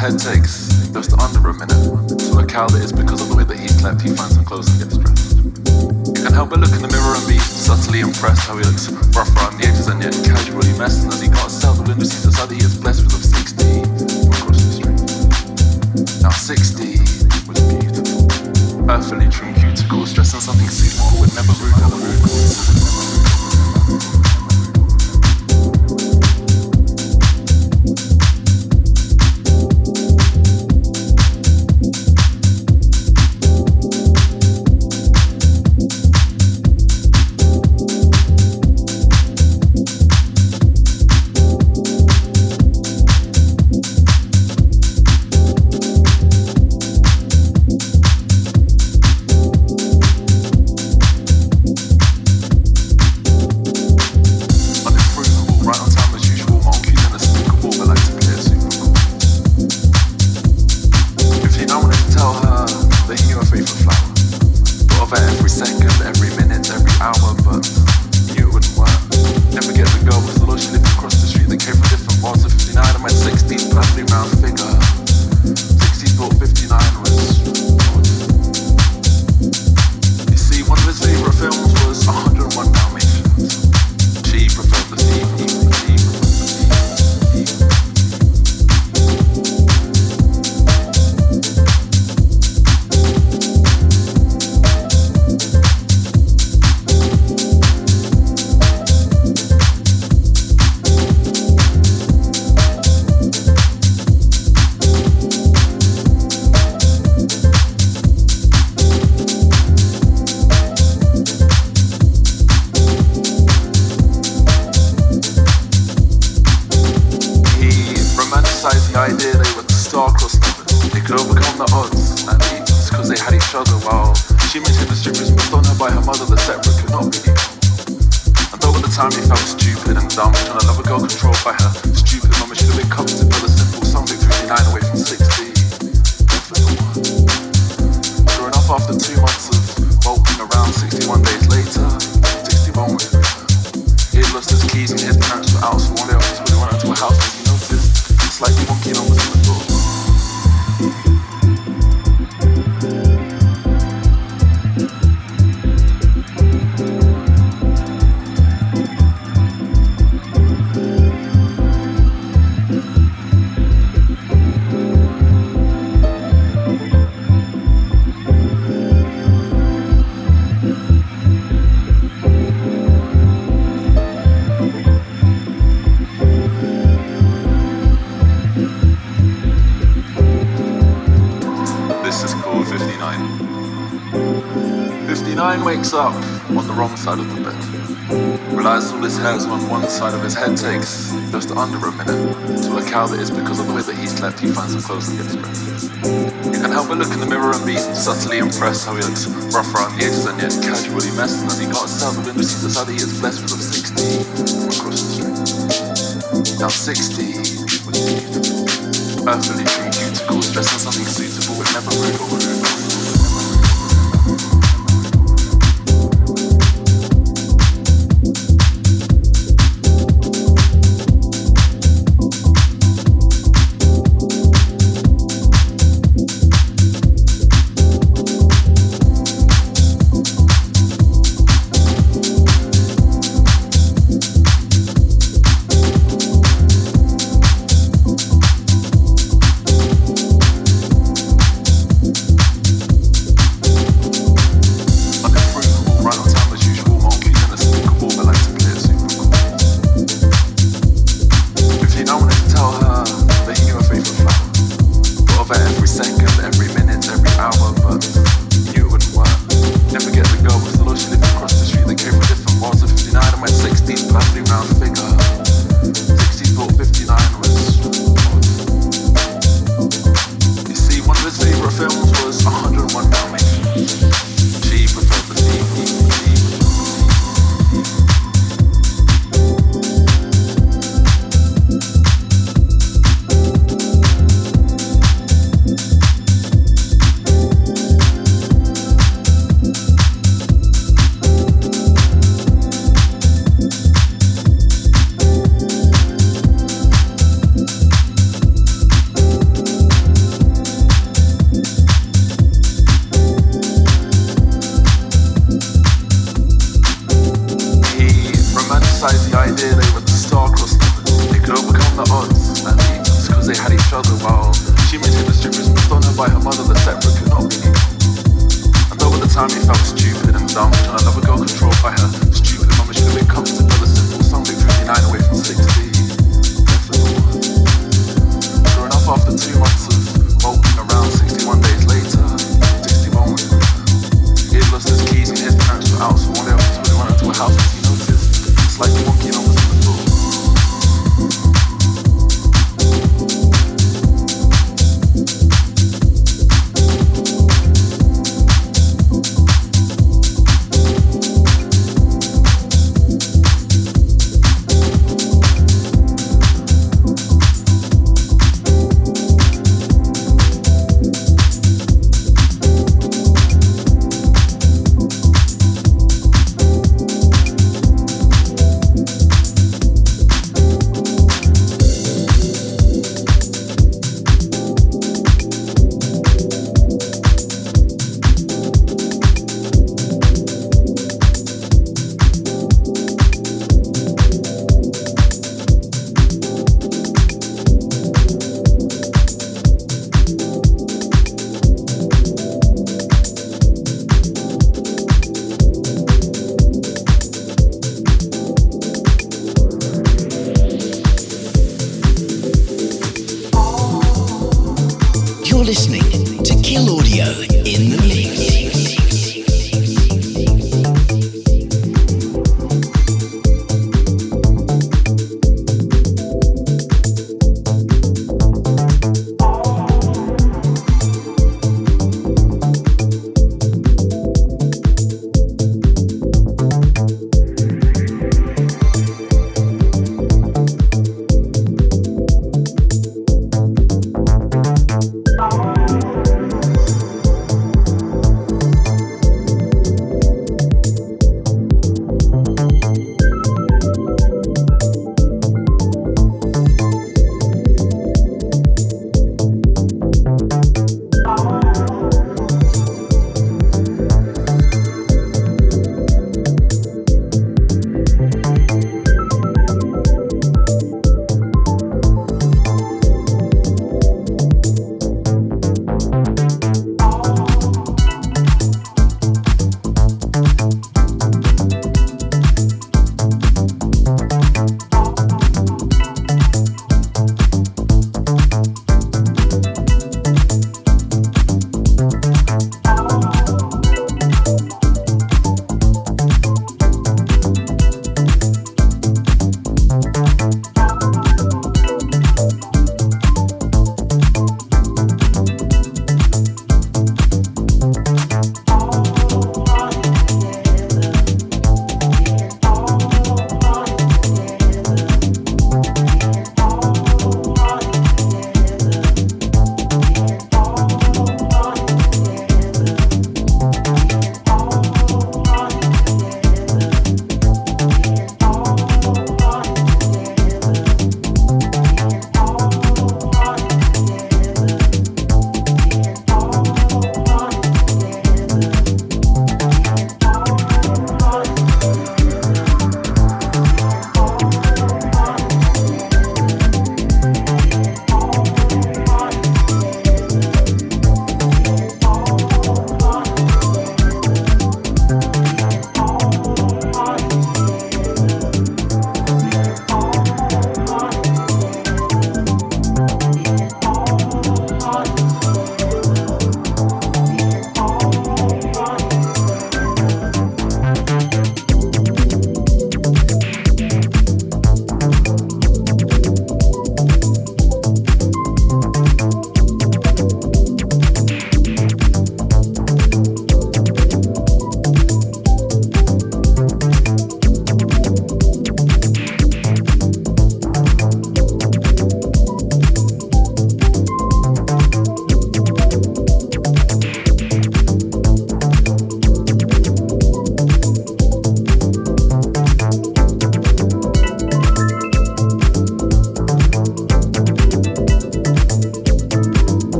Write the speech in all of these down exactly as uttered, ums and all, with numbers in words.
head takes just under a minute to a cow that is, because of the way that he slept, he finds some clothes and gets dressed. You can help but look in the mirror and be subtly impressed how he looks rough around the edges and yet casually messed, and as he can't sell the window seats outside, he is blessed with a sixty across the street. Now sixty was beautiful, perfectly trim cuticles, dressed in something suitable, would never ruin the mood. Wakes up on the wrong side of the bed, realizes all his hairs on one side of his head takes just under a minute to a cow that is, because of the way that he slept, he finds some clothes and gets dressed. You can help but look in the mirror and be subtly impressed how he looks rough around the edges and yet casually messed, and as he can't sell the window seats outside, he is blessed with a sixty across the street. Now sixty was beautiful, perfectly trimmed cuticles, dressed in something suitable, would never rude or rude. sound may sound stupid and dumb, and I love a girl controlled by her stupid mama. She's a bit comfortable, a simple Sunday fifty-nine away from sixty. Sure enough, after two months of molting around, sixty-one days later, sixty-one with me. He had lost his keys and his parents were out, so one day after we went into a house, he noticed a slightly wonky number.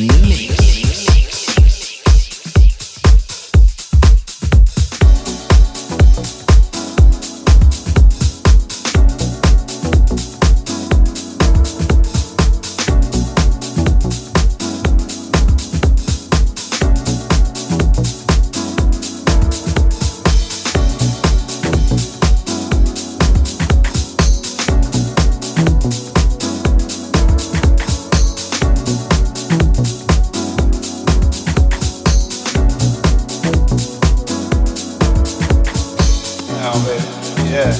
in the mix. Yeah.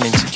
listening to